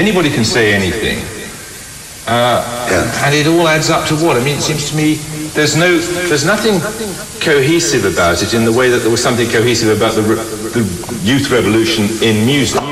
Anybody can say anything, and it all adds up to what? I mean, it seems to me there's nothing cohesive about it in the way that there was something cohesive about the youth revolution in music.